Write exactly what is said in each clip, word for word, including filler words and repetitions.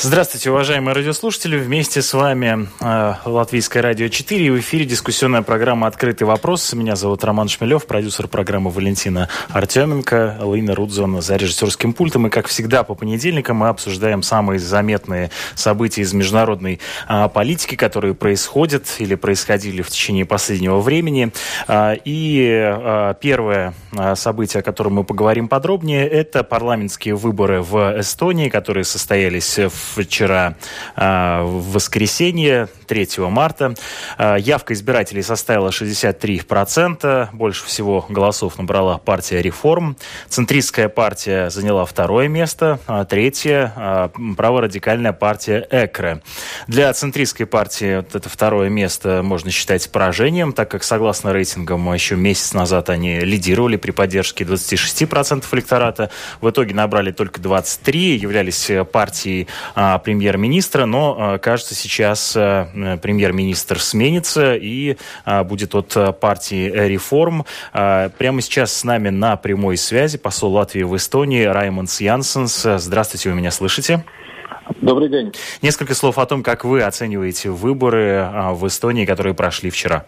Здравствуйте, уважаемые радиослушатели. Вместе с вами э, Латвийское радио четыре. В эфире дискуссионная программа «Открытый вопрос». Меня зовут Роман Шмелев, продюсер программы Валентина Артеменко, Лейна Рудзона за режиссерским пультом. И, как всегда, по понедельникам мы обсуждаем самые заметные события из международной э, политики, которые происходят или происходили в течение последнего времени. Э, и э, первое событие, о котором мы поговорим подробнее, это парламентские выборы в Эстонии, которые состоялись в вчера в воскресенье, третьего марта. Явка избирателей составила шестьдесят три процента. Больше всего голосов набрала партия «Реформ». Центристская партия заняла второе место, третье – праворадикальная партия «Экре». Для центристской партии вот это второе место можно считать поражением, так как, согласно рейтингам, еще месяц назад они лидировали при поддержке двадцати шести процентов электората. В итоге набрали только двадцать три процента, являлись партией премьер-министра, но, кажется, сейчас премьер-министр сменится и будет от партии «Реформ». Прямо сейчас с нами на прямой связи посол Латвии в Эстонии Раймондс Янсонс. Здравствуйте, вы меня слышите? Добрый день. Несколько слов о том, как вы оцениваете выборы в Эстонии, которые прошли вчера.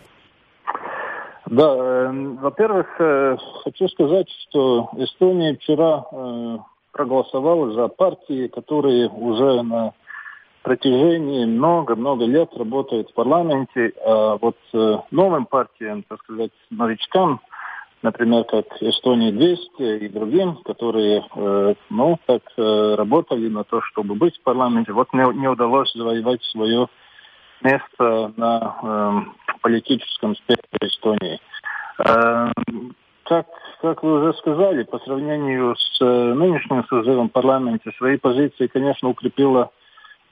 Да, во-первых, хочу сказать, что Эстония вчера проголосовала за партии, которые уже на протяжении много-много лет работают в парламенте. А вот новым партиям, так сказать, новичкам, например, как Эстония двести и другим, которые, ну, так работали на то, чтобы быть в парламенте, вот не, не удалось завоевать свое место на э, политическом спектре Эстонии. Э, Как, как вы уже сказали, по сравнению с э, нынешним созывом парламента, свои позиции, конечно, укрепила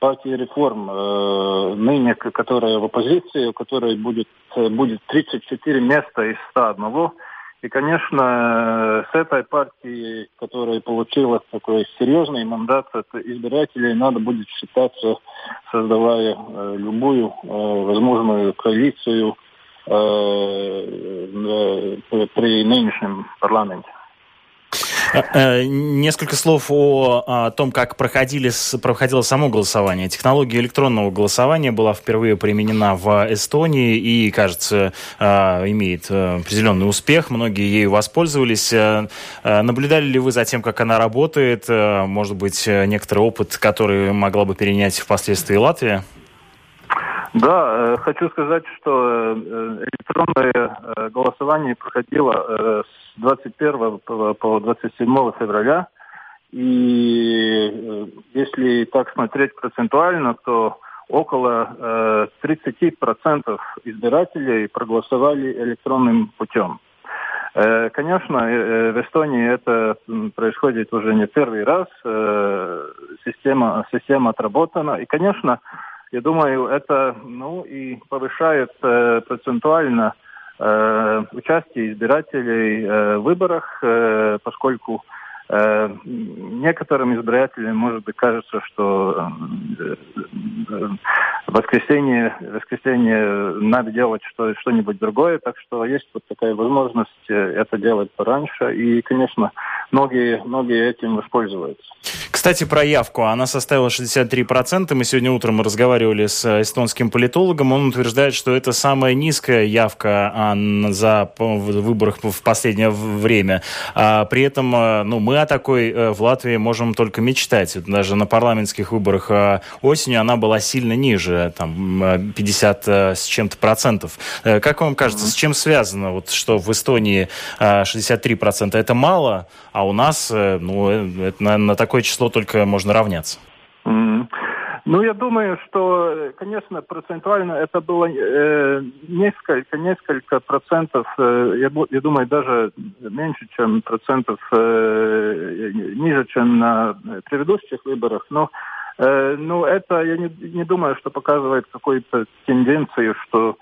партия «Реформ», э, ныне, которая в оппозиции, у которой будет, будет тридцать четыре места из ста одного. И, конечно, с этой партией, которая получила такой серьезный мандат от избирателей, надо будет считаться, создавая э, любую э, возможную коалицию при нынешнем парламенте. Несколько слов о, о том, как проходили, проходило само голосование. Технология электронного голосования была впервые применена в Эстонии и, кажется, имеет определенный успех. Многие ею воспользовались. Наблюдали ли вы за тем, как она работает? Может быть, некоторый опыт, который могла бы перенять впоследствии Латвия? Да, хочу сказать, что электронное голосование проходило с двадцать первого по двадцать седьмое февраля. И если так смотреть процентуально, то около тридцать процентов избирателей проголосовали электронным путем. Конечно, в Эстонии это происходит уже не первый раз. Система, система отработана. И, конечно, я думаю, это, ну, и повышает э, процентуально э, участие избирателей э, в выборах, э, поскольку э, некоторым избирателям, может быть, кажется, что э, э, воскресенье, воскресенье надо делать что, что-нибудь другое, так что есть вот такая возможность это делать пораньше, и, конечно, многие, многие этим воспользуются. Кстати, про явку. Она составила шестьдесят три процента. Мы сегодня утром разговаривали с эстонским политологом. Он утверждает, что это самая низкая явка за выборах в последнее время. При этом, ну, мы о такой в Латвии можем только мечтать. Даже на парламентских выборах осенью она была сильно ниже, там пятьдесят с чем-то процентов. Как вам кажется, с чем связано, вот, что в Эстонии шестьдесят три процента это мало, а у нас, ну, это, наверное, на такое число только можно равняться. Mm. Ну, я думаю, что, конечно, процентуально это было э, несколько, несколько процентов, э, я, я думаю, даже меньше, чем процентов, э, ниже, чем на предыдущих выборах. Но, э, ну, это, я не, не думаю, что показывает какую-то тенденцию, что,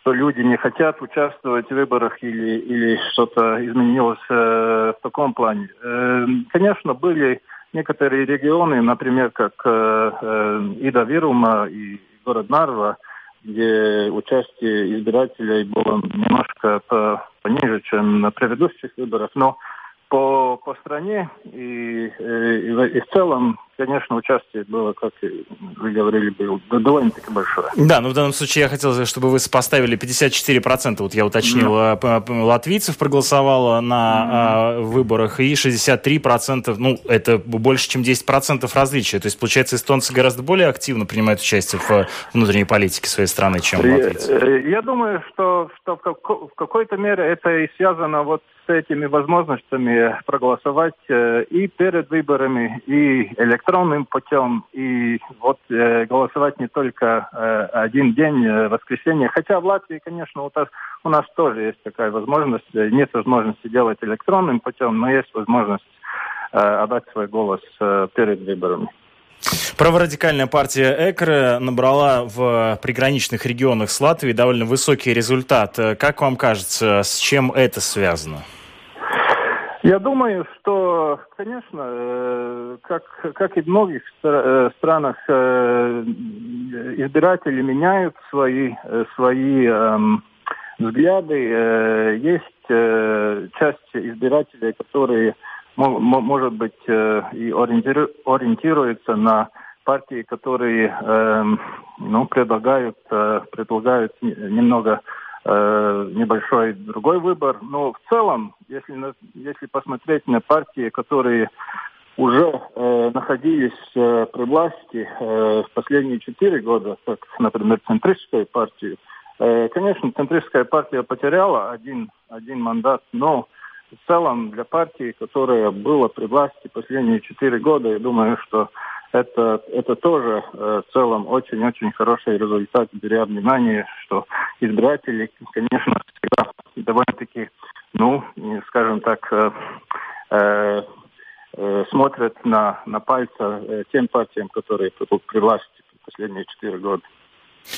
что люди не хотят участвовать в выборах или, или что-то изменилось э, в таком плане. Э, конечно, были некоторые регионы, например, как э, э, Ида-Вирумаа и город Нарва, где участие избирателей было немножко пониже, чем на предыдущих выборах, но по, по стране. И, и, и в целом, конечно, участие было, как вы говорили, было довольно-таки большое. Да, но в данном случае я хотел, чтобы вы сопоставили пятьдесят четыре процента, вот я уточнил, mm-hmm. латвийцев проголосовало на mm-hmm. выборах, и шестьдесят три процента, ну, это больше, чем десять процентов различия. То есть, получается, эстонцы гораздо более активно принимают участие в внутренней политике своей страны, чем латвийцы. Я думаю, что, что в какой-то мере это и связано вот с этими возможностями проголосовать и перед выборами, и электронными, электронным путем, и вот э, голосовать не только э, один день, э, воскресенье. Хотя в Латвии, конечно, у нас, у нас тоже есть такая возможность. Нет возможности делать электронным путем, но есть возможность э, отдать свой голос э, перед выборами. Праворадикальная партия ЭКР набрала в приграничных регионах с Латвией довольно высокий результат. Как вам кажется, с чем это связано? Я думаю, что, конечно, как, как и в многих странах, избиратели меняют свои, свои взгляды. Есть часть избирателей, которые, может быть, и ориентируются на партии, которые, ну, предлагают, предлагают немного... небольшой другой выбор. Но в целом, если, если посмотреть на партии, которые уже э, находились э, при власти э, в последние четыре года, как, например, центристскую партию, э, конечно, центристская партия потеряла один, один мандат, но в целом для партии, которая была при власти последние четыре года, я думаю, что Это, это тоже э, в целом очень-очень хороший результат, беря внимание, что избиратели, конечно, всегда довольно-таки, ну, скажем так, э, э, э, смотрят на, на пальцы э, тем партиям, которые при власти последние четыре года.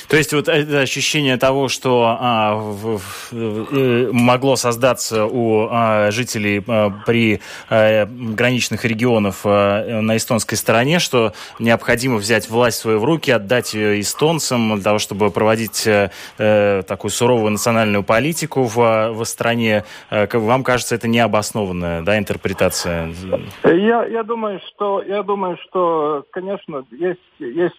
То есть вот ощущение того, что а, в, в, могло создаться у а, жителей а, при а, граничных регионов а, на эстонской стороне, что необходимо взять власть в свои руки, отдать ее эстонцам для того, чтобы проводить а, такую суровую национальную политику в, в стране. А, вам кажется, это необоснованная, да, интерпретация? Я, я думаю, что, я думаю, что, конечно, есть, есть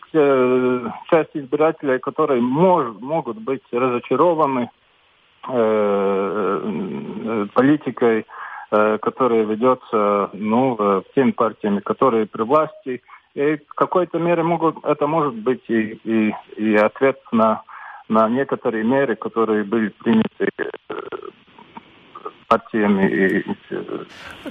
часть избирателей, которые мож, могут быть разочарованы э, политикой, э, которая ведется, ну, в теми партиями, которые при власти. И в какой-то мере могут, это может быть и, и, и ответ на, на некоторые меры, которые были приняты партиями,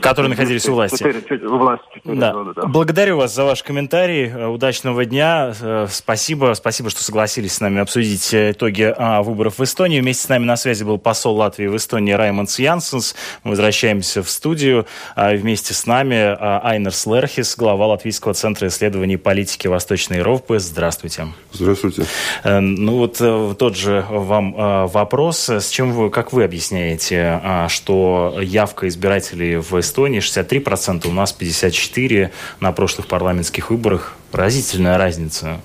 которые находились у власти. четыре, четыре, власти четыре да. года, да. Благодарю вас за ваш комментарий. Удачного дня. Спасибо. Спасибо, что согласились с нами обсудить итоги выборов в Эстонии. Вместе с нами на связи был посол Латвии в Эстонии Раймондс Янсонс. Мы возвращаемся в студию. Вместе с нами Айнер Слерхис, глава Латвийского центра исследований политики Восточной Европы. Здравствуйте. Здравствуйте. Ну вот тот же вам вопрос. С чем вы, как вы объясняете, что что явка избирателей в Эстонии шестьдесят три процента, у нас пятьдесят четыре процента на прошлых парламентских выборах. Разительная разница.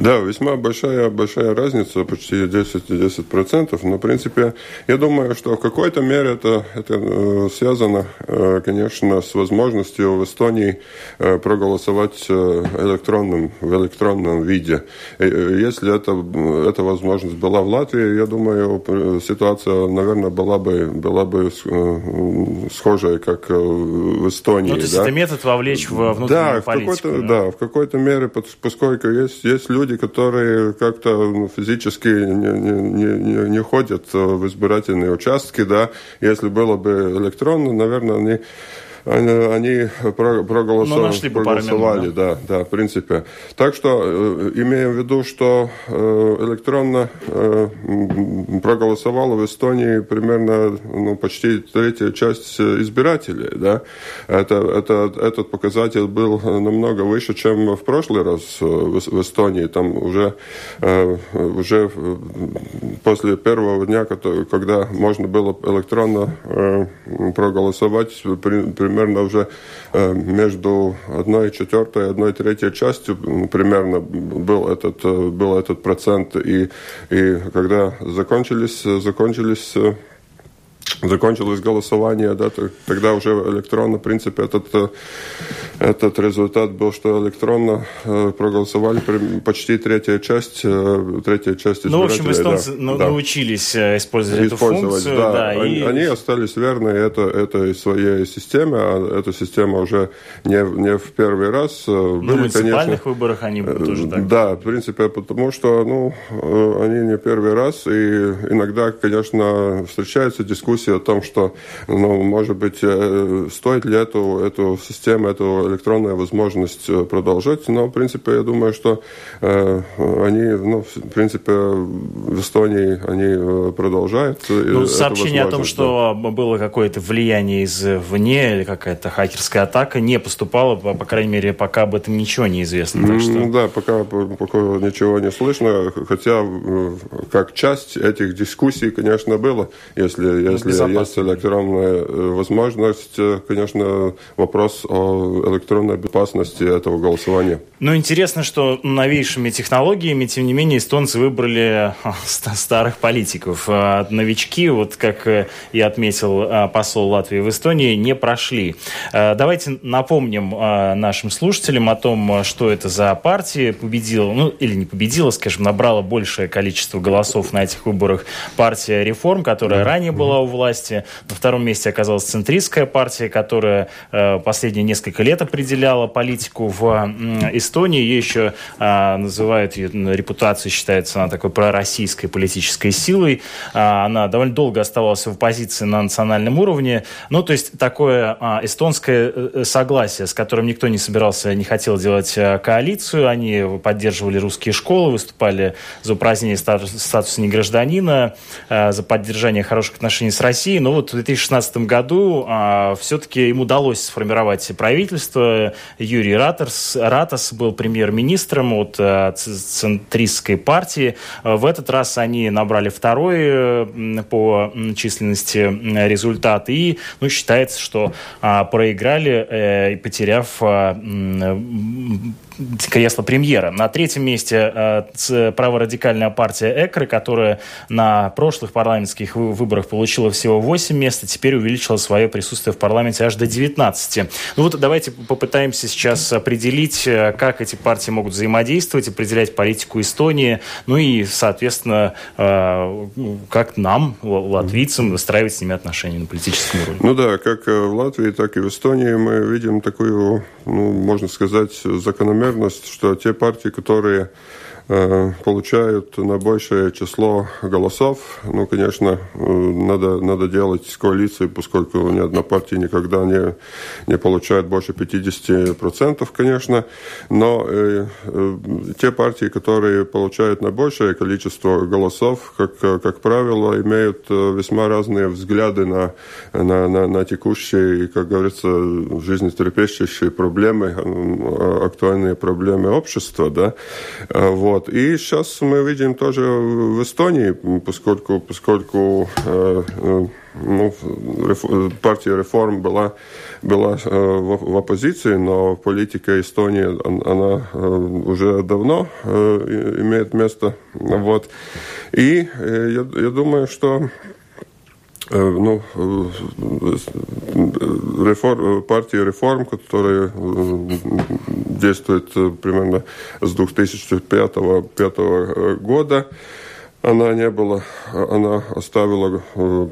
Да, весьма большая-большая разница, почти десять процентов. Но, в принципе, я думаю, что в какой-то мере это, это связано, конечно, с возможностью в Эстонии проголосовать электронным, в электронном виде. Если это, эта возможность была в Латвии, я думаю, ситуация, наверное, была бы, была бы схожая, как в Эстонии. Ну, то есть, да? Это метод вовлечь во внутреннюю да, политику. В да? да, в какой-то мере, поскольку есть... Есть люди, которые как-то физически не, не, не, не ходят в избирательные участки, да. Если было бы электронно, наверное, они... Они проголосовали, проголосовали да, да, в принципе. Так что, имея в виду, что электронно проголосовало в Эстонии примерно, ну, почти третья часть избирателей, да. Это, это, этот показатель был намного выше, чем в прошлый раз в Эстонии. Там уже, уже после первого дня, когда можно было электронно проголосовать, примерно примерно уже между одной четвертой и одной третьей частью примерно был этот, был этот процент. И, и когда закончились, закончились закончилось голосование, да, тогда уже электронно, в принципе, этот, этот результат был, что электронно проголосовали почти третья часть, третья часть избирателей. Ну, в общем, эстонцы да, на, да. научились использовать, использовать эту функцию. Да. Да, они, и... они остались верны это, этой своей системе, а эта система уже не, не в первый раз. На муниципальных выборах они были тоже так. Да, в принципе, потому что ну, они не первый раз, и иногда, конечно, встречаются дискуссии о том, что, ну, может быть, стоит ли эту, эту систему, эту электронную возможность продолжать, но, в принципе, я думаю, что э, они, ну, в принципе, в Эстонии они продолжают. Ну, сообщение о том, что да. было какое-то влияние извне или какая-то хакерская атака, не поступало, по крайней мере, пока об этом ничего не известно. Так что... Да, пока, пока ничего не слышно, хотя, как часть этих дискуссий, конечно, было, если, если есть электронная возможность, конечно, вопрос о электронной безопасности этого голосования. Ну, интересно, что новейшими технологиями, тем не менее, эстонцы выбрали старых политиков. Новички, вот как и отметил посол Латвии в Эстонии, не прошли. Давайте напомним нашим слушателям о том, что это за партия победила, ну, или не победила, скажем, набрала большее количество голосов на этих выборах партия «Реформ», которая mm-hmm. ранее была у власти. На втором месте оказалась центристская партия, которая э, последние несколько лет определяла политику в э, Эстонии. Ее еще э, называют, ее репутация считается, она такой пророссийской политической силой. Э, она довольно долго оставалась в оппозиции на национальном уровне. Ну, то есть такое э, эстонское согласие, с которым никто не собирался, не хотел делать э, коалицию. Они поддерживали русские школы, выступали за упразднение статуса, статуса негражданина, э, за поддержание хороших отношений с Россией. Но вот в две тысячи шестнадцатом году э, все-таки им удалось сформировать правительство. Юрий Ратас, Ратас был премьер-министром от э, центристской партии. В этот раз они набрали второй э, по численности результат. И ну, считается, что э, проиграли, э, потеряв э, э, кресло премьера. На третьем месте э, праворадикальная партия «Экры», которая на прошлых парламентских выборах получила всего восемь мест, и теперь увеличила свое присутствие в парламенте аж до девятнадцати. Ну вот давайте попытаемся сейчас определить, как эти партии могут взаимодействовать, определять политику Эстонии, ну и, соответственно, э, как нам, латвийцам, выстраивать с ними отношения на политическом уровне. Ну да, как в Латвии, так и в Эстонии мы видим такую, ну, можно сказать, закономерность, что те партии, которые э, получают наибольшее число голосов, ну, конечно, э, надо, надо делать с коалицией, поскольку ни одна партия никогда не, не получает больше пятьдесят процентов, конечно, но э, э, те партии, которые получают наибольшее количество голосов, как, как правило, имеют весьма разные взгляды на, на, на, на текущие, как говорится, жизнетрепещущие проблемы, актуальные проблемы общества, да, вот. И сейчас мы видим тоже в Эстонии, поскольку, поскольку э, э, ну, партия «Реформ» была, была в оппозиции, но политика Эстонии, она уже давно имеет место, вот. И я, я думаю, что Ну, реформ, партия «Реформ», которая действует примерно с две тысячи пятого года, она не была, она оставила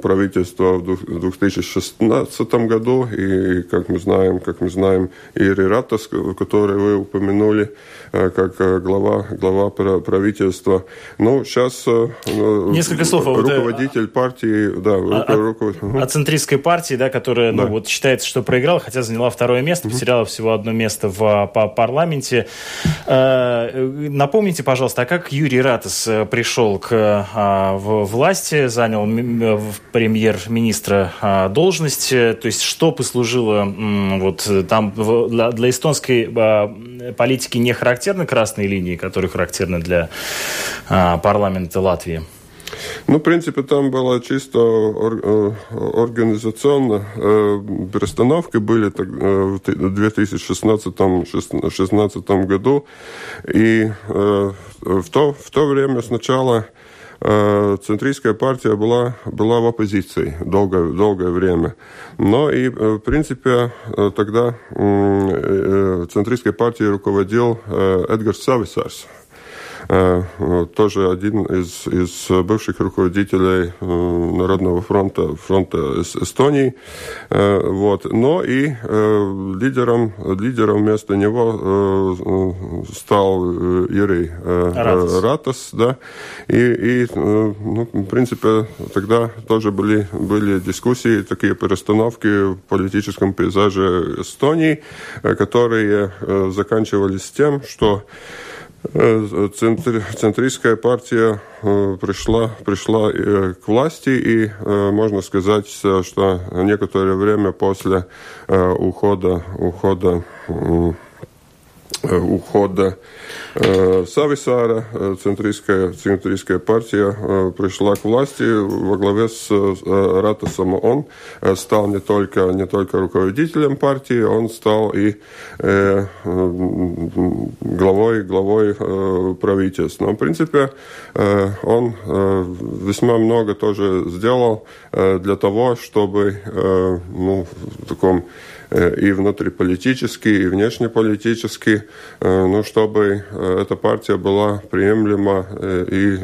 правительство в две тысячи шестнадцатом году, и, как мы знаем, как мы знаем, Юрий Ратас, который вы упомянули, как глава, глава правительства. Ну, сейчас несколько слов руководитель вот, партии, да, о, руководитель. О, о центристской партии, да, которая, да. Ну, вот, считается, что проиграла, хотя заняла второе место, угу. потеряла всего одно место в по парламенте. Напомните, пожалуйста, а как Юрий Ратас пришел к в власти, занял премьер-министра должность, то есть что послужило вот там для, для эстонской политики не характерны красные линии, которые характерны для парламента Латвии? Ну, в принципе, там была чисто организационная перестановка, были в две тысячи шестнадцатом году, и в то, в то время сначала центристская партия была, была в оппозиции долгое, долгое время. Но и, в принципе, тогда центристской партией руководил Эдгар Сависарс, тоже один из, из бывших руководителей Народного фронта, фронта Эстонии. Вот. Но и лидером, лидером вместо него стал Юрий Ратас. Ратас, да. И, и ну, в принципе, тогда тоже были, были дискуссии, такие перестановки в политическом пейзаже Эстонии, которые заканчивались тем, что Центр, центристская партия пришла, пришла к власти, и можно сказать, что некоторое время после ухода, ухода, ухода Сависара центристская, центристская партия пришла к власти во главе с Ратасом. Он стал не только, не только руководителем партии, он стал и главой, главой правительства. Но, в принципе, он весьма много тоже сделал для того, чтобы, ну, в таком и внутриполитически, и внешнеполитически, ну, чтобы эта партия была приемлема и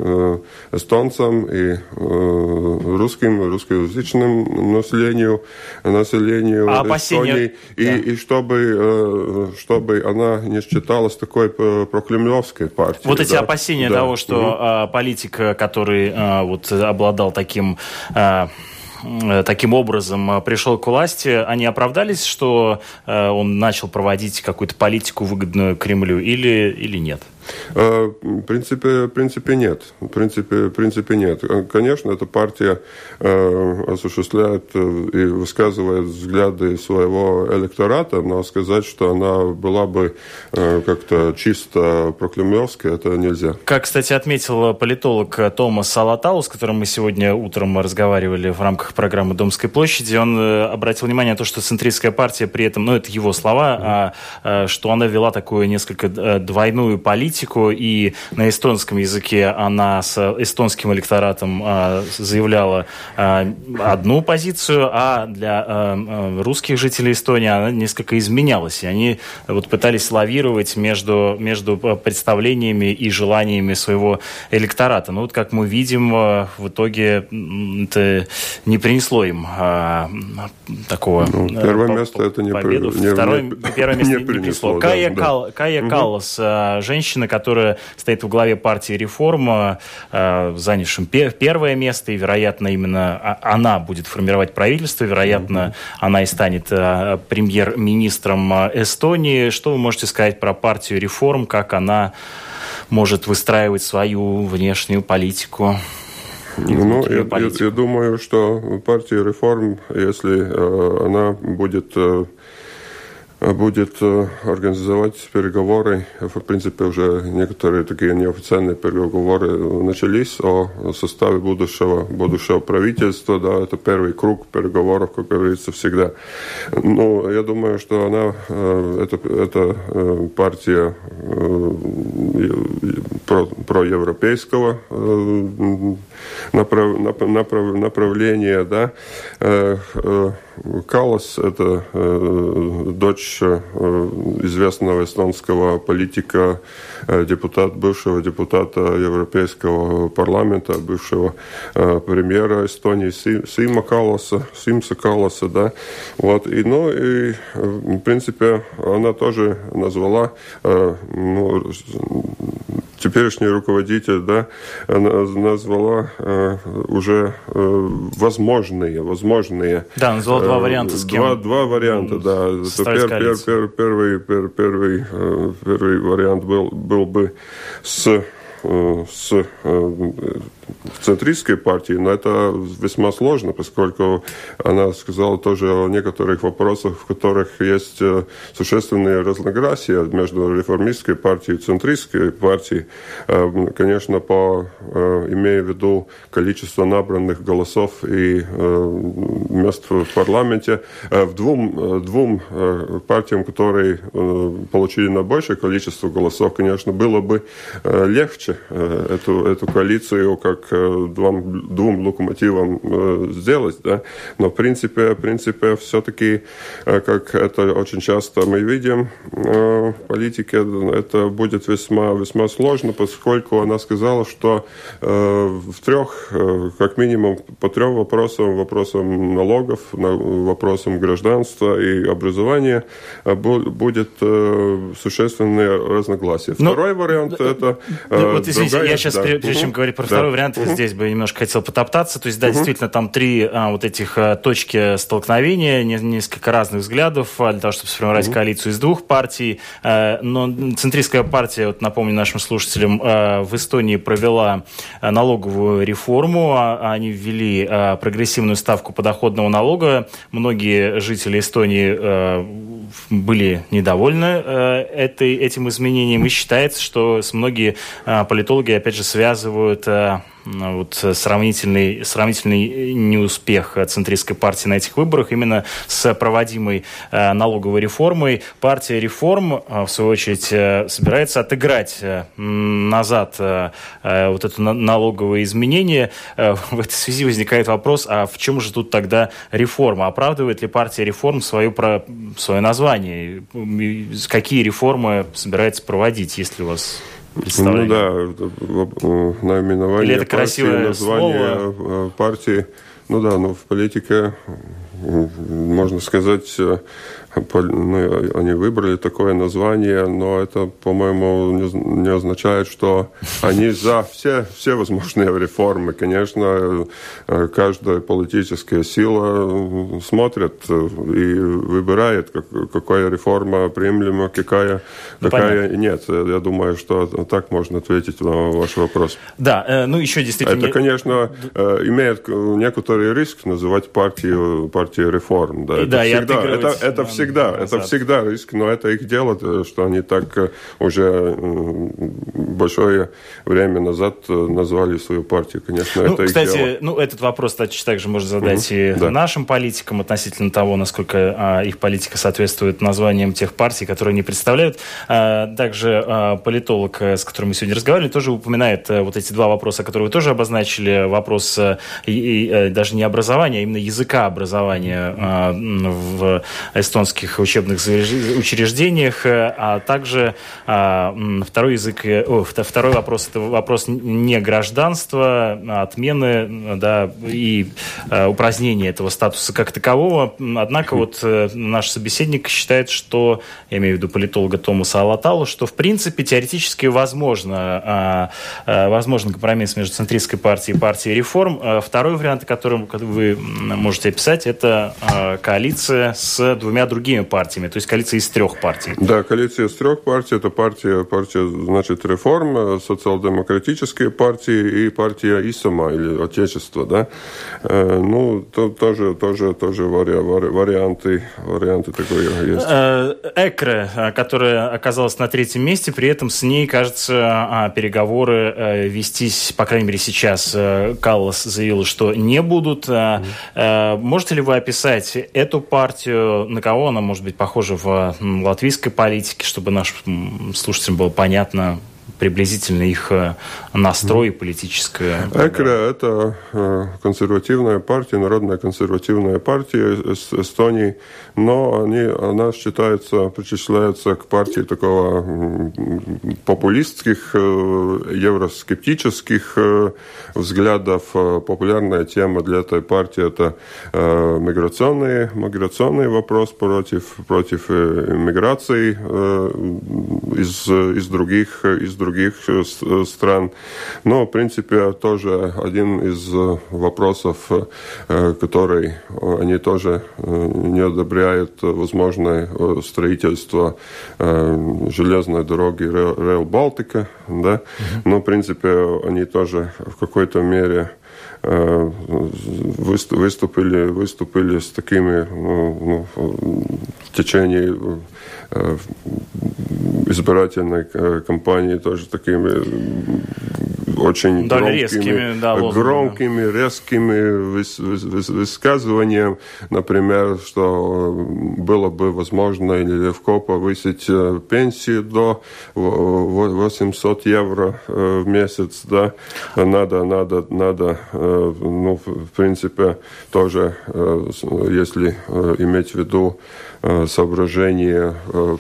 эстонцам, и русским, и русскоязычным населению, населению а Эстонии, и, да. и чтобы, чтобы она не считалась такой прокремлевской партией. Вот эти да? опасения да. того, что угу. политик, который вот, обладал таким... таким образом пришел к власти, они оправдались, что он начал проводить какую-то политику, выгодную Кремлю, или, или нет? В принципе, в принципе нет. В принципе, в принципе нет. Конечно, эта партия осуществляет и высказывает взгляды своего электората, но сказать, что она была бы как-то чисто прокремлевская, это нельзя. Как, кстати, отметил политолог Томас Алатау, с которым мы сегодня утром разговаривали в рамках программы «Домской площади», он обратил внимание на то, что центристская партия при этом, ну, это его слова, что она вела такую несколько двойную политику, и на эстонском языке она с эстонским электоратом э, заявляла э, одну позицию, а для э, русских жителей Эстонии она несколько изменялась. И они вот пытались лавировать между, между представлениями и желаниями своего электората. Но вот, как мы видим, в итоге это не принесло им э, такого ну, первое э, место это не победу. При... Второе, не, первое место не, не принесло. Да, Кайя, да. Кал, Кайя угу. Каллас, женщина, которая стоит во главе партии «Реформа», занявшим первое место, и, вероятно, именно она будет формировать правительство, вероятно, mm-hmm. она и станет премьер-министром Эстонии. Что вы можете сказать про партию «Реформ», как она может выстраивать свою внешнюю политику? Ну, я, я, я думаю, что партия «Реформ», если э, она будет... Э, будет организовать переговоры. В принципе, уже некоторые такие неофициальные переговоры начались о составе будущего, будущего правительства. Да, это первый круг переговоров, как говорится, всегда. Но я думаю, что она, эта, эта партия про, проевропейского направ, направ, направления, да, Каллас, это э, дочь э, известного эстонского политика, э, депутат, бывшего депутата Европейского парламента, бывшего э, премьера Эстонии Си, Сийма Калласа, Симса Калласа, да. Вот. И, ну, и, в принципе, она тоже назвала... Э, ну, теперешний руководитель, да, назвала э, уже э, возможные, возможные. Да, назвала э, два варианта. С кем? Два, два варианта, mm, да. Пер, пер, пер, первый, пер, первый, э, первый вариант был, был бы с... с центристской партией, но это весьма сложно, поскольку она сказала тоже о некоторых вопросах, в которых есть существенные разногласия между реформистской партией и центристской партией. Конечно, по, имея в виду количество набранных голосов и мест в парламенте, в двум, двум партиям, которые получили на большее количество голосов, конечно, было бы легче эту, эту коалицию как к двум, двум локомотивам сделать, да. Но в принципе, в принципе, все-таки, как это очень часто мы видим в политике, это будет весьма, весьма сложно, поскольку она сказала, что в трех, как минимум, по трем вопросам, вопросам налогов, вопросам гражданства и образования будет существенные разногласия. Но... Второй вариант – это ну, вот, извините, другая... Я сейчас, да. прежде чем uh-huh. говорить про uh-huh. второй вариант, uh-huh. здесь бы немножко хотел потоптаться. То есть, да, uh-huh. действительно, там три а, вот этих а, точки столкновения, несколько разных взглядов для того, чтобы сформировать uh-huh. коалицию из двух партий. А, но центристская партия, вот, напомню нашим слушателям, а, в Эстонии провела налоговую реформу. А, они ввели а, прогрессивную ставку подоходного налога. Многие жители Эстонии а, были недовольны а, этой, этим изменением. И считается, что многие а, политологи, опять же, связывают а, вот, сравнительный, сравнительный неуспех центристской партии на этих выборах именно с проводимой а, налоговой реформой. Партия реформ, а, в свою очередь, а, собирается отыграть а, назад а, а, вот это на- налоговое изменение. А, в этой связи возникает вопрос, а в чем же тут тогда реформа? Оправдывает ли партия реформ свое, про, свое название? Какие реформы собирается проводить, если у вас... Ну да, наименование партии, название слово? партии. Ну да, но в политике, можно сказать, ну, они выбрали такое название, но это, по-моему, не означает, что они за все, все возможные реформы. Конечно, каждая политическая сила смотрит и выбирает, какая реформа приемлема, какая, какая нет. Я думаю, что так можно ответить на ваш вопрос. Да, ну еще действительно... Это, конечно, имеет некоторый риск называть партию, партию реформ. Да, да, это всегда... Это, это всегда Всегда, это всегда риск, но это их дело, что они так уже большое время назад назвали свою партию. Конечно, ну, это кстати, их дело. Кстати, ну, этот вопрос также можно задать mm-hmm. и да. нашим политикам относительно того, насколько а, их политика соответствует названиям тех партий, которые они представляют. А, также а, политолог, с которым мы сегодня разговаривали, тоже упоминает а, вот эти два вопроса, которые вы тоже обозначили. Вопрос а, и, и, даже не образования, а именно языка образования а, в эстонском учебных учреждениях, а также а, второй язык, о, второй вопрос, это вопрос не гражданства, а отмены, да, и а, упразднения этого статуса как такового. Однако вот наш собеседник считает, что, я имею в виду политолога Томаса Алатау, что в принципе теоретически возможно, а, а, возможен компромисс между центристской партией и партией реформ. А второй вариант, о котором вы можете описать, это а, коалиция с двумя другими другими партиями, то есть коалиция из трех партий. Да, коалиция из трех партий. Это партия, партия значит, реформ, социал-демократические партии и партия Исама, или Отечество, да. Ну, то, тоже, тоже, тоже вари, вари, варианты, варианты такое есть. Экре, которая оказалась на третьем месте, при этом с ней, кажется, переговоры вестись, по крайней мере, сейчас Каллас заявила, что не будут. Mm-hmm. Можете ли вы описать эту партию, на кого она может быть похожа в латвийской политике, чтобы нашим слушателям было понятно приблизительно их настрой политический? Экре – это консервативная партия, народная консервативная партия Эстонии, но они, она считается, причисляется к партии такого популистских, евроскептических взглядов. Популярная тема для этой партии – это миграционный, миграционный вопрос против, против миграции из, из других из других стран. Но, в принципе, тоже один из вопросов, который они тоже не одобряют, возможное строительство железной дороги Rail Baltica. Да? Но, в принципе, они тоже в какой-то мере выступили, выступили с такими ну, в течение избирательной кампании тоже такими очень громкими, резкими, да, громкими, резкими высказываниями. Например, что было бы возможно или легко повысить пенсию до восемьсот евро в месяц. Да. Надо, надо, надо, ну, в принципе, тоже, если иметь в виду соображения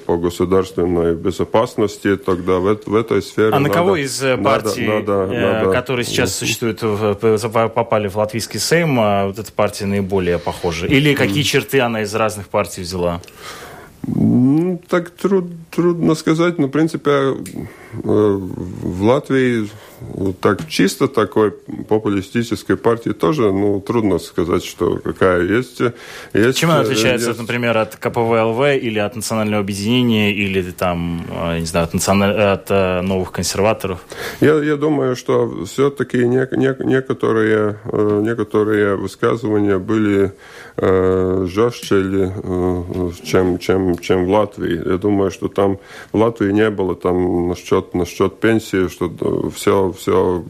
по государственной безопасности, тогда в, в этой сфере... А надо, на кого из партий, надо, надо, э, которые сейчас существуют, попали в Латвийский Сейм, вот эта партия наиболее похожа? Или какие черты она из разных партий взяла? Ну, так труд, трудно сказать, но, в принципе, в Латвии так чисто такой популистической партии тоже, ну, трудно сказать, что какая есть. есть Чем она отличается, есть... например, от ка пэ вэ эл вэ или от Национального объединения, или там, я не знаю, от, националь... от новых консерваторов? Я, я думаю, что все-таки не, не, некоторые, некоторые высказывания были э, жестче, или, э, чем, чем, чем в Латвии. Я думаю, что там в Латвии не было там насчет, насчет пенсии, что все все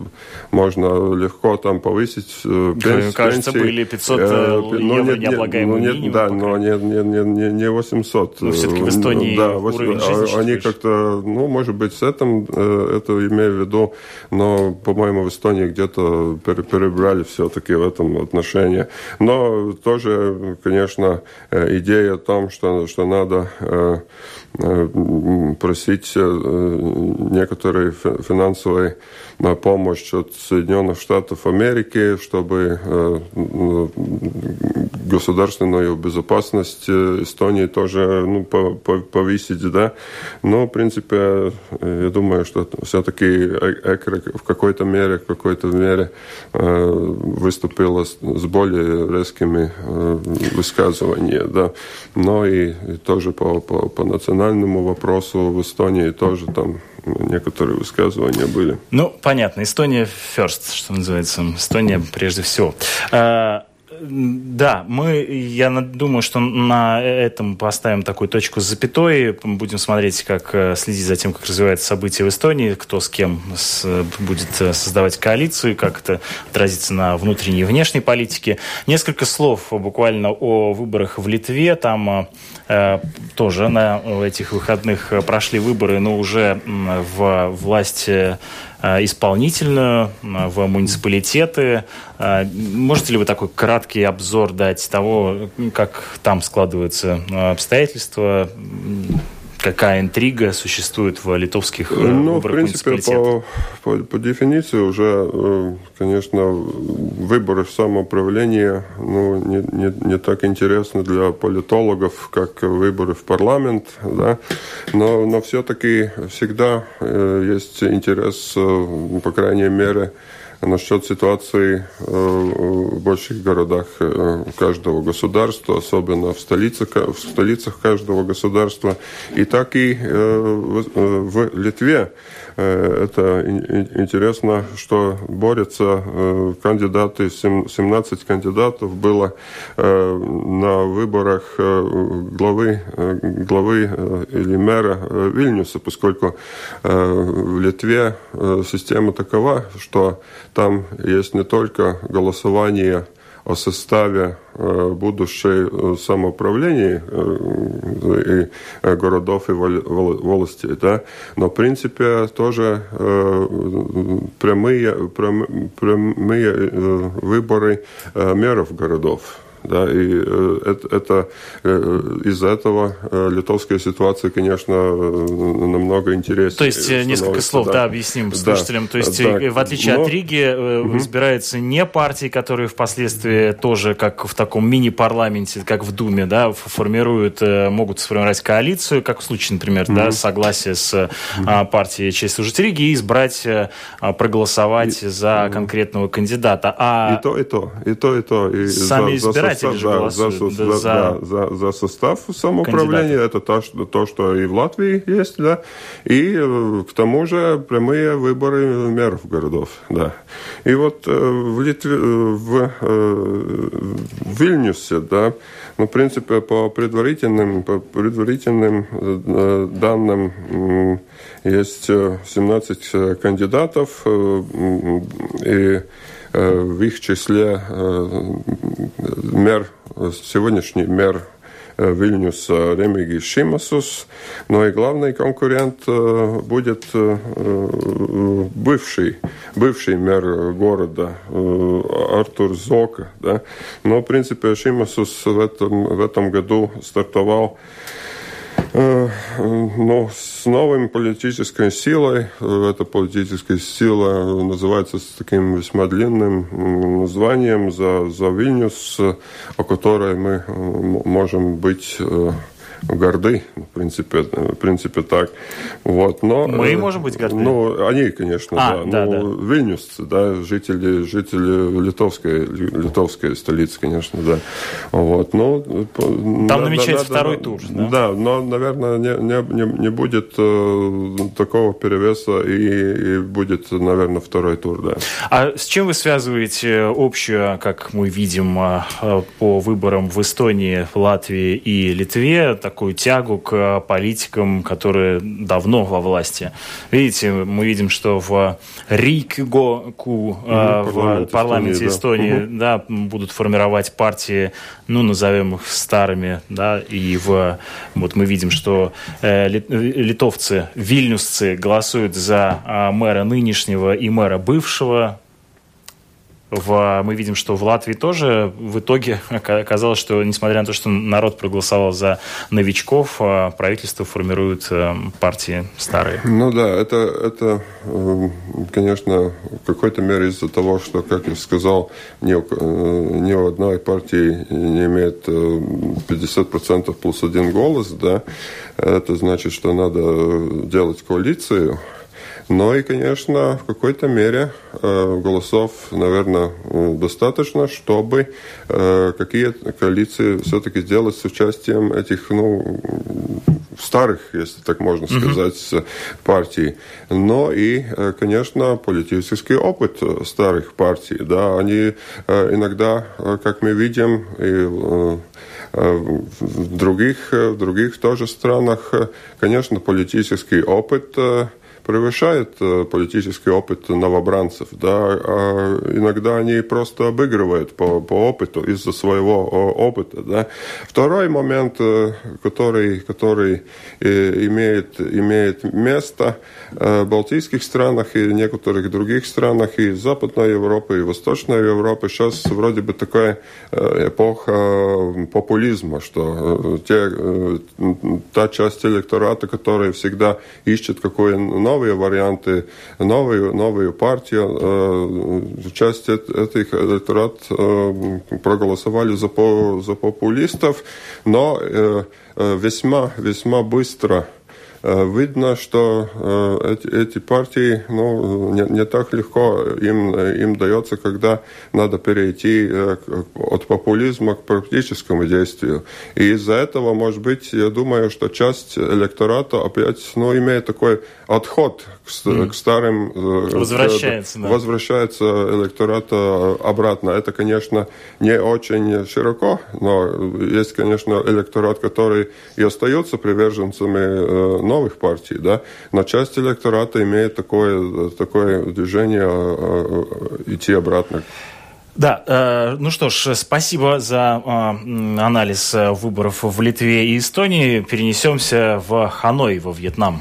можно легко там повысить. Пенс, Кажется, пенсии. были пятьсот евро необлагаемый минимум. Да, но не, не, не, не восемьсот. Но все-таки в Эстонии да, уровень жизни. Они как-то, ну, может быть, с этим, это имею в виду, но, по-моему, в Эстонии где-то перебрали все-таки в этом отношении. Но тоже, конечно, идея о том, что, что надо просить некоторые финансовые помощь от Соединенных Штатов Америки, чтобы государственную безопасность Эстонии тоже, ну, повысить, да. Но, в принципе, я думаю, что все-таки ЭКР в какой-то мере, в какой-то мере выступила с более резкими высказываниями, да. Но и, и тоже по, по, по национальному вопросу в Эстонии тоже там некоторые высказывания были. Ну, понятно. Эстония first, что называется. Эстония прежде всего. А, да, мы, я думаю, что на этом поставим такую точку с запятой. Будем смотреть, как следить за тем, как развиваются события в Эстонии, кто с кем с, будет создавать коалицию, как это отразится на внутренней и внешней политике. Несколько слов буквально о выборах в Литве. Там... Тоже на этих выходных прошли выборы, но уже в власть исполнительную, в муниципалитеты. Можете ли вы такой краткий обзор дать того, как там складываются обстоятельства? Какая интрига существует в литовских выборах муниципалитетов? Ну, в принципе, по, по, по дефиниции уже, конечно, выборы в самоуправлении ну, не, не, не так интересны для политологов, как выборы в парламент, да. Но, но все-таки всегда есть интерес, по крайней мере, насчет ситуации в больших городах каждого государства, особенно в столицах, в столицах каждого государства. И так и в Литве. Это интересно, что борются кандидаты, семнадцать кандидатов было на выборах главы, главы или мэра Вильнюса, поскольку в Литве система такова, что там есть не только голосование о составе будущее самоуправление и городов и волостей, да, но в принципе тоже прямые, прямые выборы мэров городов. Да, и это, это из-за этого литовская ситуация, конечно, намного интереснее. То есть, несколько слов, да, да объясним слушателям. Да, то есть, да, в отличие но... от Риги, угу. избираются не партии, которые впоследствии тоже, как в таком мини-парламенте, как в Думе, да, формируют, могут сформировать коалицию, как в случае, например, угу. да, согласия с угу. партией «Честь служить Риге» и избрать, проголосовать и... за конкретного кандидата. А... И то, и то, и то, и то. И сами избиратели избиратели состав, же голосуют. За, да, за, да, за, за состав самоуправления. Кандидатов. Это то что, то, что и в Латвии есть. Да. И к тому же прямые выборы мэров городов. Да. И вот в Литве, в, в Вильнюсе, да, ну, в принципе, по предварительным, по предварительным данным есть семнадцать кандидатов, и в их числе мэр, сегодняшний мэр Вильнюс Ремигиюс Шимашюс, но и главный конкурент будет бывший, бывший мэр города Артур Зока. Да? Но, в принципе, Шимашюс в этом, в этом году стартовал но с новой политической силой. Эта политическая сила называется с таким весьма длинным названием «За, за Вильнюс», о которой мы можем быть горды, в принципе, в принципе так. Вот, но, мы можем быть горды? Ну, они, конечно, а, да. да, ну, да. Вильнюсцы, да, жители, жители литовской, литовской столицы, конечно, да. Вот, но, там да, намечается да, второй да, тур. Да? да, но, наверное, не, не, не будет такого перевеса и, и будет, наверное, второй тур, да. А с чем вы связываете общую, как мы видим, по выборам в Эстонии, Латвии и Литве, такую тягу к политикам, которые давно во власти. Видите, мы видим, что в Рейкьявику, в парламенте Эстонии, Эстонии да. Да, будут формировать партии, ну, назовем их старыми, да, и в, вот мы видим, что литовцы, вильнюсцы голосуют за мэра нынешнего и мэра бывшего. В, мы видим, что в Латвии тоже в итоге оказалось, что несмотря на то, что народ проголосовал за новичков, правительство формирует партии старые. Ну да, это, это конечно, в какой-то мере из-за того, что, как я сказал, ни у, ни у одной партии не имеет пятьдесят процентов плюс один голос, да, это значит, что надо делать коалицию. Ну и, конечно, в какой-то мере голосов, наверное, достаточно, чтобы какие-то коалиции все-таки делать с участием этих, ну, старых, если так можно сказать, mm-hmm. партий. Но и, конечно, политический опыт старых партий. Да, они иногда, как мы видим, и в других, в других тоже странах, конечно, политический опыт превышает политический опыт новобранцев. Да? Иногда они просто обыгрывают по, по опыту из-за своего опыта. Да? Второй момент, который, который имеет, имеет место в балтийских странах и некоторых других странах, и Западной Европы, и Восточной Европы, сейчас вроде бы такая эпоха популизма, что те, та часть электората, которая всегда ищет какое новое, новые варианты, новую, новую партию. Часть этих электорат проголосовали за, по, за популистов, но весьма, весьма быстро видно, что эти, эти партии, ну, не, не так легко им, им дается, когда надо перейти от популизма к практическому действию. И из-за этого, может быть, я думаю, что часть электората опять, ну, имеет такой отход к, mm. к старым... Возвращается, к, да. Возвращается электората обратно. Это, конечно, не очень широко, но есть, конечно, электорат, который и остается приверженцами новых партий, да, но часть электората имеет такое, такое движение идти обратно. Да, ну что ж, спасибо за анализ выборов в Литве и Эстонии. Перенесемся в Ханой, во Вьетнам.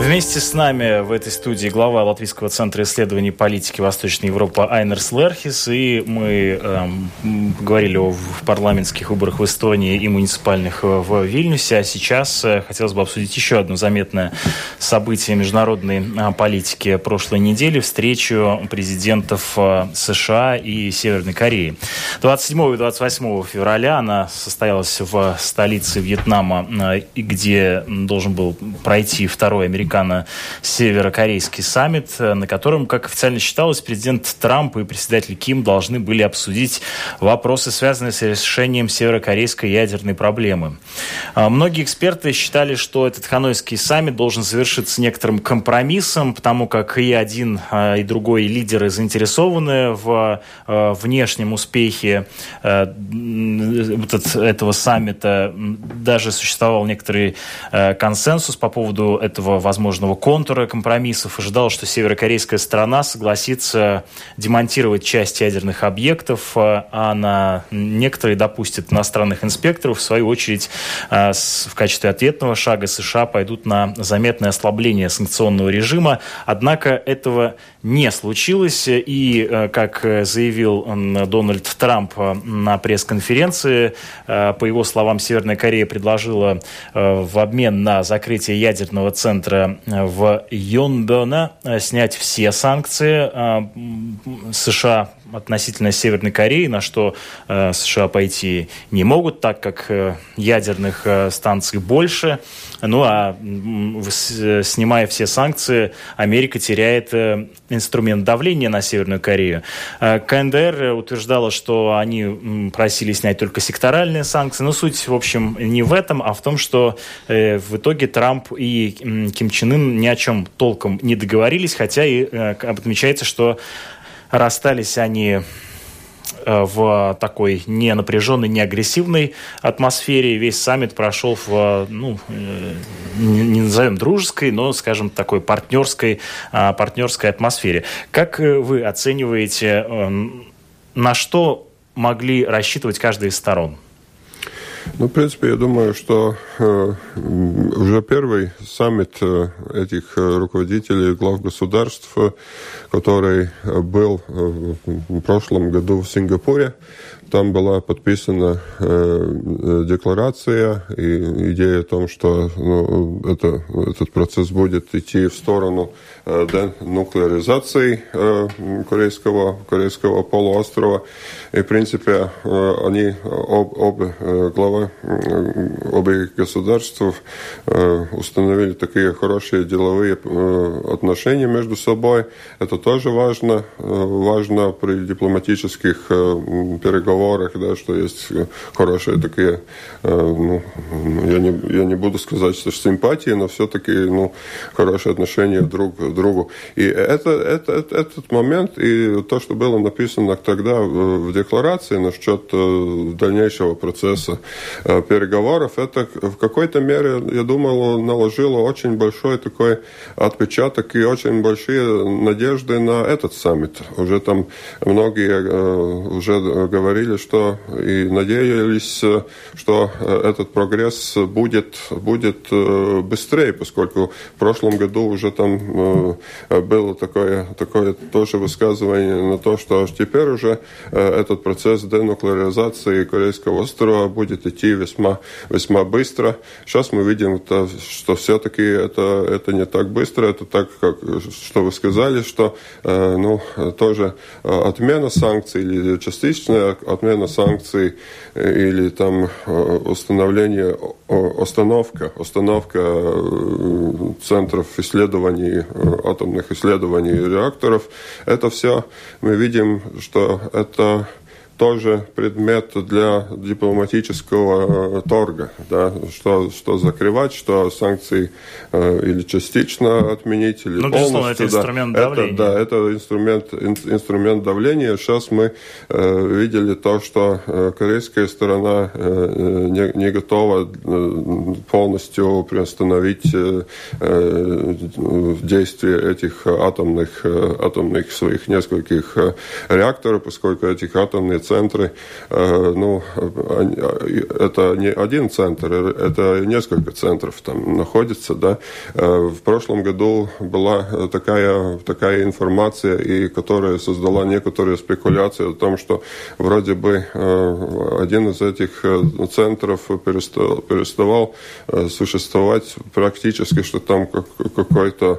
Вместе с нами в этой студии глава Латвийского центра исследований политики Восточной Европы Айнер Слерхис. И мы эм, говорили о парламентских выборах в Эстонии и муниципальных в Вильнюсе. А сейчас хотелось бы обсудить еще одно заметное событие международной политики прошлой недели. Встречу президентов США и Северной Кореи. двадцать седьмого и двадцать восьмого февраля она состоялась в столице Вьетнама, где должен был пройти второй американский северокорейский саммит, на котором, как официально считалось, президент Трамп и председатель Ким должны были обсудить вопросы, связанные с решением северокорейской ядерной проблемы. Многие эксперты считали, что этот ханойский саммит должен завершиться некоторым компромиссом, потому как и один, и другой лидеры заинтересованы в внешнем успехе этого саммита. Даже существовал некоторый консенсус по поводу этого вопроса, возможного контура компромиссов. Ожидал, что северокорейская страна согласится демонтировать часть ядерных объектов, а на некоторые допустят иностранных инспекторов. В свою очередь, в качестве ответного шага США пойдут на заметное ослабление санкционного режима. Однако этого не случилось. И, как заявил Дональд Трамп на пресс-конференции, по его словам, Северная Корея предложила в обмен на закрытие ядерного центра в Йонбёна снять все санкции США относительно Северной Кореи, на что США пойти не могут, так как ядерных станций больше. Ну а снимая все санкции, Америка теряет инструмент давления на Северную Корею. КНДР утверждала, что они просили снять только секторальные санкции. Но суть, в общем, не в этом, а в том, что в итоге Трамп и Ким Чен Ын ни о чем толком не договорились, хотя и отмечается, что расстались они в такой не напряженной, не агрессивной атмосфере. Весь саммит прошел в, ну, не назовем дружеской, но, скажем, такой партнерской, партнерской атмосфере. Как вы оцениваете, на что могли рассчитывать каждая из сторон? Ну, в принципе, я думаю, что э, уже первый саммит э, этих руководителей глав государств, э, который был э, в прошлом году в Сингапуре, там была подписана э, декларация и идея о том, что ну, это, этот процесс будет идти в сторону э, денуклеаризации э, корейского, корейского полуострова. И, в принципе, э, они об, обе э, главы э, обеих государств э, установили такие хорошие деловые э, отношения между собой. Это тоже важно, э, важно при дипломатических э, переговорах. Да, что есть хорошие такие, ну, я, не, я не буду сказать, что симпатии, но все-таки ну, хорошие отношения друг к другу. И это, это, этот момент и то, что было написано тогда в декларации насчет дальнейшего процесса переговоров, это в какой-то мере, я думал, наложило очень большой такой отпечаток и очень большие надежды на этот саммит. Уже там многие уже говорили, что и надеялись, что этот прогресс будет, будет быстрее, поскольку в прошлом году уже там было такое, такое тоже высказывание на то, что теперь уже этот процесс денуклеаризации Корейского острова будет идти весьма, весьма быстро. Сейчас мы видим, что все-таки это, это не так быстро, это так, как, что вы сказали, что ну, тоже отмена санкций или частичная отмена санкций или там установление, остановка, остановка центров исследований, атомных исследований и реакторов. Это все мы видим, что это тоже предмет для дипломатического торга, да, что, что закрывать, что санкции э, или частично отменить, или ну, полностью. Ну, это инструмент да, давления. Это, да, это инструмент, ин, инструмент давления. Сейчас мы э, видели то, что э, корейская сторона э, не, не готова э, полностью приостановить э, э, действие этих атомных, э, атомных своих нескольких э, реакторов, поскольку этих атомных центры, ну, это не один центр, это несколько центров там находится, да. В прошлом году была такая, такая информация, и которая создала некоторые спекуляции о том, что вроде бы один из этих центров перестал, переставал существовать практически, что там какой-то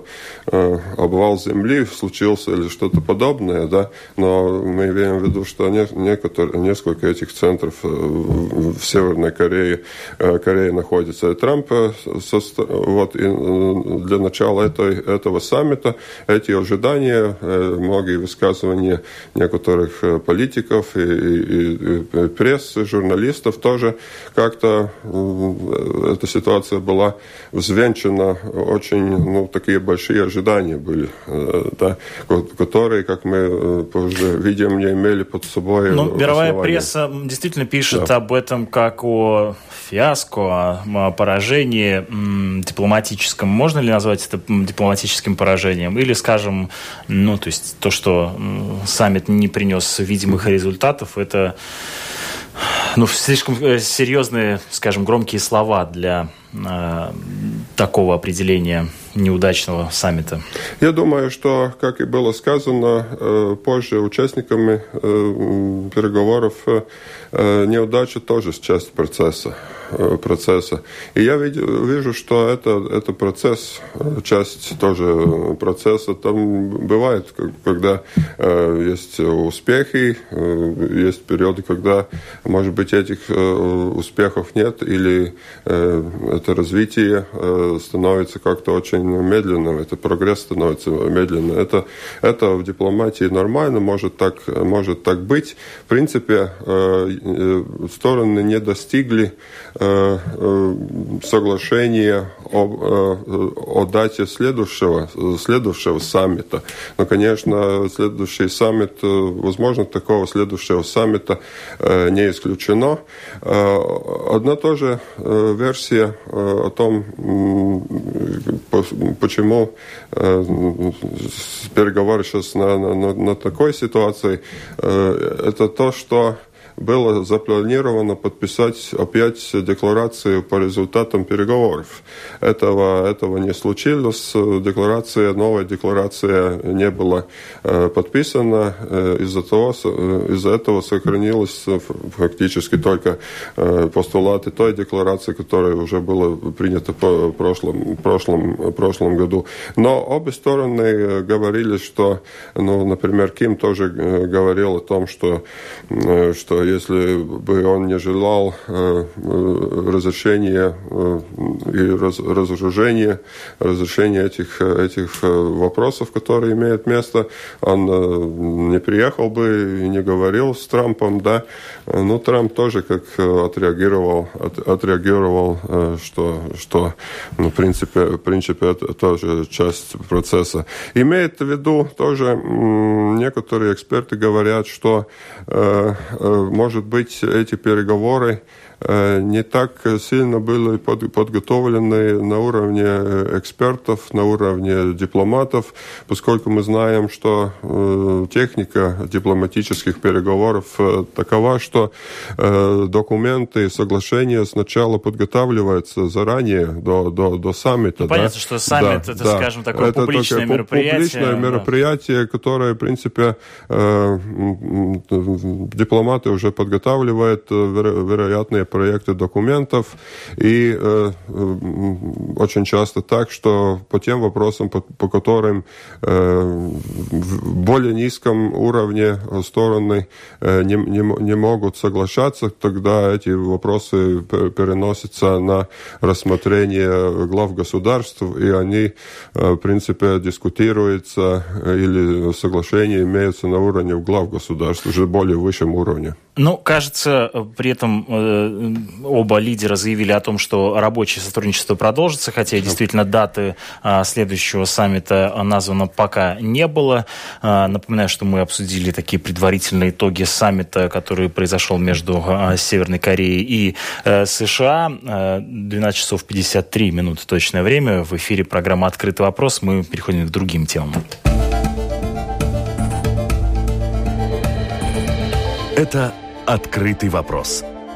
обвал земли случился или что-то подобное, да, но мы имеем в виду, что некоторые, несколько этих центров в Северной Корее, Корее находятся. И Трамп состав, вот, и для начала этой, этого саммита эти ожидания, многие высказывания некоторых политиков и, и, и прессы, журналистов тоже как-то эта ситуация была взвенчана очень, ну, такие большие ожидания были, да, которые, как мы позже видим, не имели под собой Ну, мировая основания. Пресса действительно пишет да. об этом как о фиаско, о поражении дипломатическом. Можно ли назвать это дипломатическим поражением? Или, скажем, ну, то есть то, что саммит не принес видимых результатов, это... Ну, слишком серьезные, скажем, громкие слова для э, такого определения неудачного саммита. Я думаю, что, как и было сказано, э, позже участниками э, переговоров э, неудача тоже часть процесса. процесса. И я вижу, что это, это процесс, часть тоже процесса. Там бывает, когда э, есть успехи, э, есть периоды, когда, может быть, этих э, успехов нет, или э, это развитие э, становится как-то очень медленным, это прогресс становится медленным. Это, это в дипломатии нормально, может так, может так быть. В принципе, э, стороны не достигли соглашение о, о дате следующего, следующего саммита. Но, конечно, следующий саммит, возможно, такого следующего саммита не исключено. Одна тоже версия о том, почему переговоры сейчас на, на, на такой ситуации, это то, что было запланировано подписать опять декларацию по результатам переговоров. Этого, этого не случилось. Декларация, новая декларация не была подписана. Из-за того, из-за этого сохранилось фактически только постулаты той декларации, которая уже была принята в прошлом, прошлом, прошлом году. Но обе стороны говорили, что, ну, например, Ким тоже говорил о том, что, что если бы он не желал э, разрешения э, и раз, разоружения, разрешения этих, этих вопросов, которые имеют место, он э, не приехал бы и не говорил с Трампом, да. Но Трамп тоже как отреагировал, от, отреагировал э, что, что ну, в принципе, в принципе это тоже часть процесса. Имеет в виду тоже м- некоторые эксперты говорят, что э, может быть, эти переговоры не так сильно были подготовлены на уровне экспертов, на уровне дипломатов, поскольку мы знаем, что техника дипломатических переговоров такова, что документы, соглашения сначала подготавливаются заранее, до, до, до саммита. Ну, да? Понятно, что саммит да, это, да. скажем, такое это публичное такое мероприятие. Публичное да. мероприятие, которое, в принципе, дипломаты уже подготавливают веро- вероятные проекты документов, и э, очень часто так, что по тем вопросам, по, по которым э, в более низком уровне стороны э, не, не, не могут соглашаться, тогда эти вопросы переносятся на рассмотрение глав государств, и они, э, в принципе, дискутируются, или соглашения имеются на уровне глав государств, уже более высшем уровне. Ну, кажется, при этом э, оба лидера заявили о том, что рабочее сотрудничество продолжится, хотя действительно даты э, следующего саммита названо пока не было. Э, напоминаю, что мы обсудили такие предварительные итоги саммита, который произошел между э, Северной Кореей и э, США. Э, двенадцать часов пятьдесят три минуты точное время. В эфире программа «Открытый вопрос». Мы переходим к другим темам. Это «Открытый вопрос»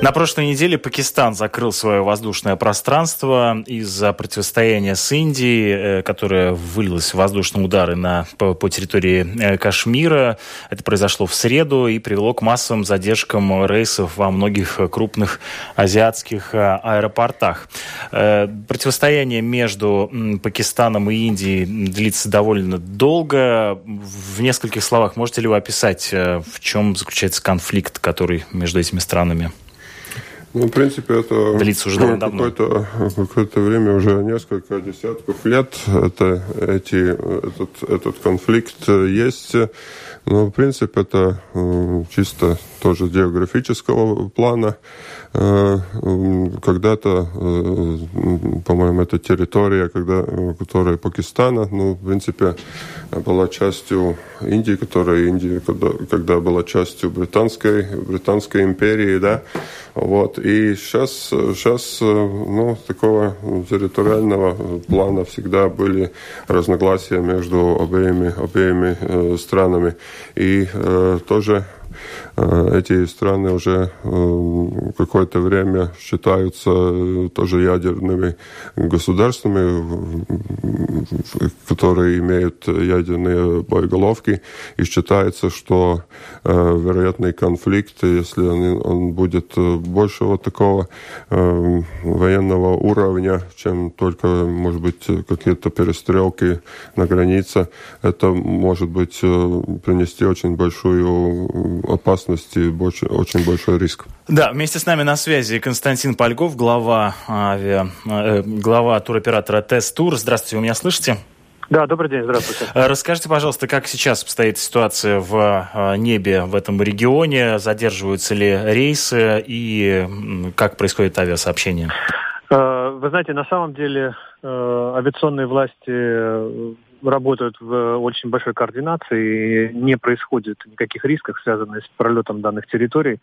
На прошлой неделе Пакистан закрыл свое воздушное пространство из-за противостояния с Индией, которое вылилось в воздушные удары на, по, по территории Кашмира. Это произошло в среду и привело к массовым задержкам рейсов во многих крупных азиатских аэропортах. Противостояние между Пакистаном и Индией длится довольно долго. В нескольких словах можете ли вы описать, в чем заключается конфликт, который между этими странами? Ну, в принципе, это длится уже ну, какое-то, какое-то время, уже несколько десятков лет это, эти, этот, этот конфликт есть. Но, в принципе, это чисто тоже географического плана. Когда-то, по-моему, эта территория, когда, которая Пакистана, ну, в принципе, была частью Индии, которая Индия, когда, когда была частью британской, британской империи, да, вот. И сейчас, сейчас, ну, такого территориального плана всегда были разногласия между обеими, обеими странами. И э, тоже эти страны уже какое-то время считаются тоже ядерными государствами, которые имеют ядерные боеголовки, и считается, что вероятный конфликт, если он, он будет большего такого военного уровня, чем только, может быть, какие-то перестрелки на границе, это может быть принести очень большую опасности, больше, очень большой риск. Да, вместе с нами на связи Константин Пальгов, глава, авиа, э, глава туроператора ТЭС-ТУР. Здравствуйте, вы меня слышите? Да, добрый день, здравствуйте. Расскажите, пожалуйста, как сейчас обстоит ситуация в небе в этом регионе? Задерживаются ли рейсы и как происходит авиасообщение? Вы знаете, на самом деле авиационные власти работают в очень большой координации, и не происходит никаких рисков, связанных с пролетом данных территорий.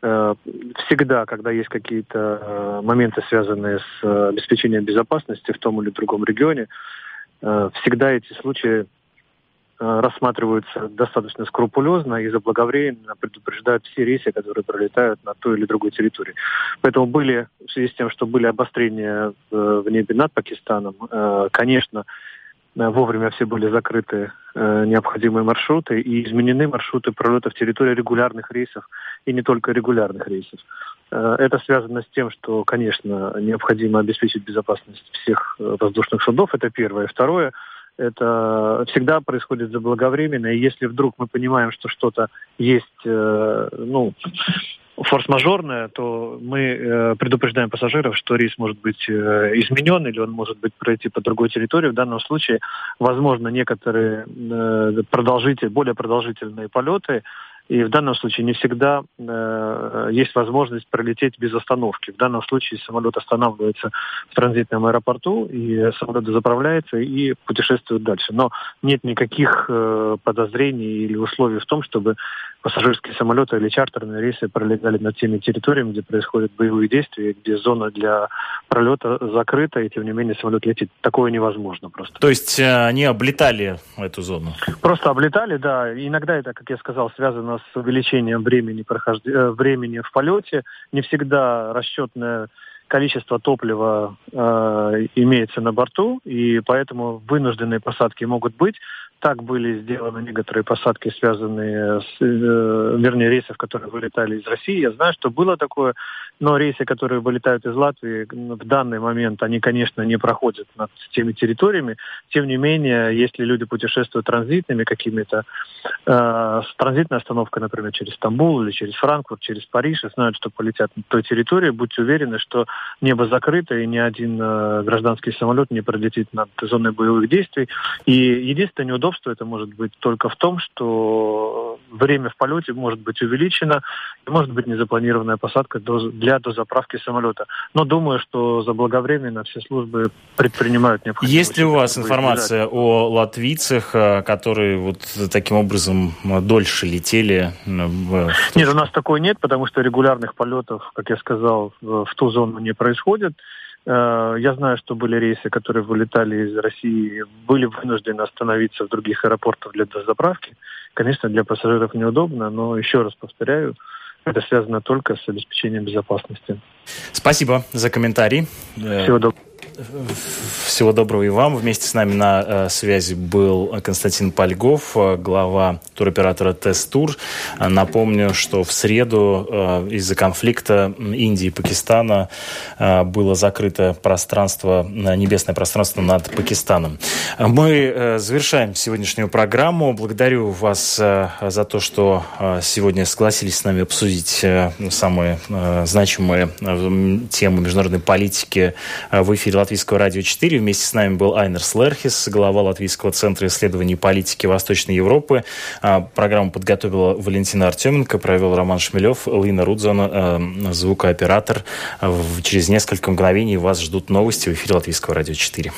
Всегда, когда есть какие-то моменты, связанные с обеспечением безопасности в том или другом регионе, всегда эти случаи рассматриваются достаточно скрупулезно и заблаговременно предупреждают все рейсы, которые пролетают на той или другой территории. Поэтому были, в связи с тем, что были обострения в небе над Пакистаном, конечно, вовремя все были закрыты э, необходимые маршруты и изменены маршруты пролетов территории регулярных рейсов и не только регулярных рейсов. Э, это связано с тем, что, конечно, необходимо обеспечить безопасность всех э, воздушных судов. Это первое. Второе, это всегда происходит заблаговременно. И если вдруг мы понимаем, что что-то есть, э, ну... форс-мажорная, то мы э, предупреждаем пассажиров, что рейс может быть э, изменен или он может быть пройти по другой территории. В данном случае, возможно, некоторые э, продолжительные, более продолжительные полеты, и в данном случае не всегда э, есть возможность пролететь без остановки. В данном случае самолет останавливается в транзитном аэропорту, и самолет заправляется и путешествует дальше. Но нет никаких э, подозрений или условий в том, чтобы пассажирские самолеты или чартерные рейсы пролетали над теми территориями, где происходят боевые действия, где зона для пролета закрыта, и тем не менее самолет летит. Такое невозможно просто. То есть они облетали эту зону? Просто облетали, да. Иногда это, как я сказал, связано с с увеличением времени, прохожд... времени в полете. Не всегда расчетное количество топлива э, имеется на борту, и поэтому вынужденные посадки могут быть. Так были сделаны некоторые посадки, связанные с, э, вернее, рейсов, которые вылетали из России. Я знаю, что было такое, но рейсы, которые вылетают из Латвии, в данный момент они, конечно, не проходят над теми территориями. Тем не менее, если люди путешествуют транзитными какими-то, э, с транзитной остановкой, например, через Стамбул или через Франкфурт, через Париж, и знают, что полетят на той территории, будьте уверены, что небо закрыто, и ни один э, гражданский самолет не пролетит над зоной боевых действий. И единственное неудобство, что это может быть только в том, что время в полете может быть увеличено, и может быть незапланированная посадка для дозаправки самолета. Но думаю, что заблаговременно все службы предпринимают необходимые... Есть ли у вас информация о латвийцах, которые вот таким образом дольше летели? Нет, у нас такой нет, потому что регулярных полетов, как я сказал, в ту зону не происходит. Я знаю, что были рейсы, которые вылетали из России, были вынуждены остановиться в других аэропортах для дозаправки. Конечно, для пассажиров неудобно, но, еще раз повторяю, это связано только с обеспечением безопасности. Спасибо за комментарий. Всего доброго. Всего доброго и вам. Вместе с нами на связи был Константин Пальгов, глава туроператора ТЭС-ТУР. Напомню, что в среду из-за конфликта Индии и Пакистана было закрыто пространство, небесное пространство над Пакистаном. Мы завершаем сегодняшнюю программу. Благодарю вас за то, что сегодня согласились с нами обсудить самые значимые темы международной политики в эфире Латвийского радио четыре. Вместе с нами был Айнер Слерхис, глава Латвийского центра исследований политики Восточной Европы. Программу подготовила Валентина Артеменко, провел Роман Шмелев, Лейна Рудзона, звукооператор. Через несколько мгновений вас ждут новости в эфире Латвийского радио четыре.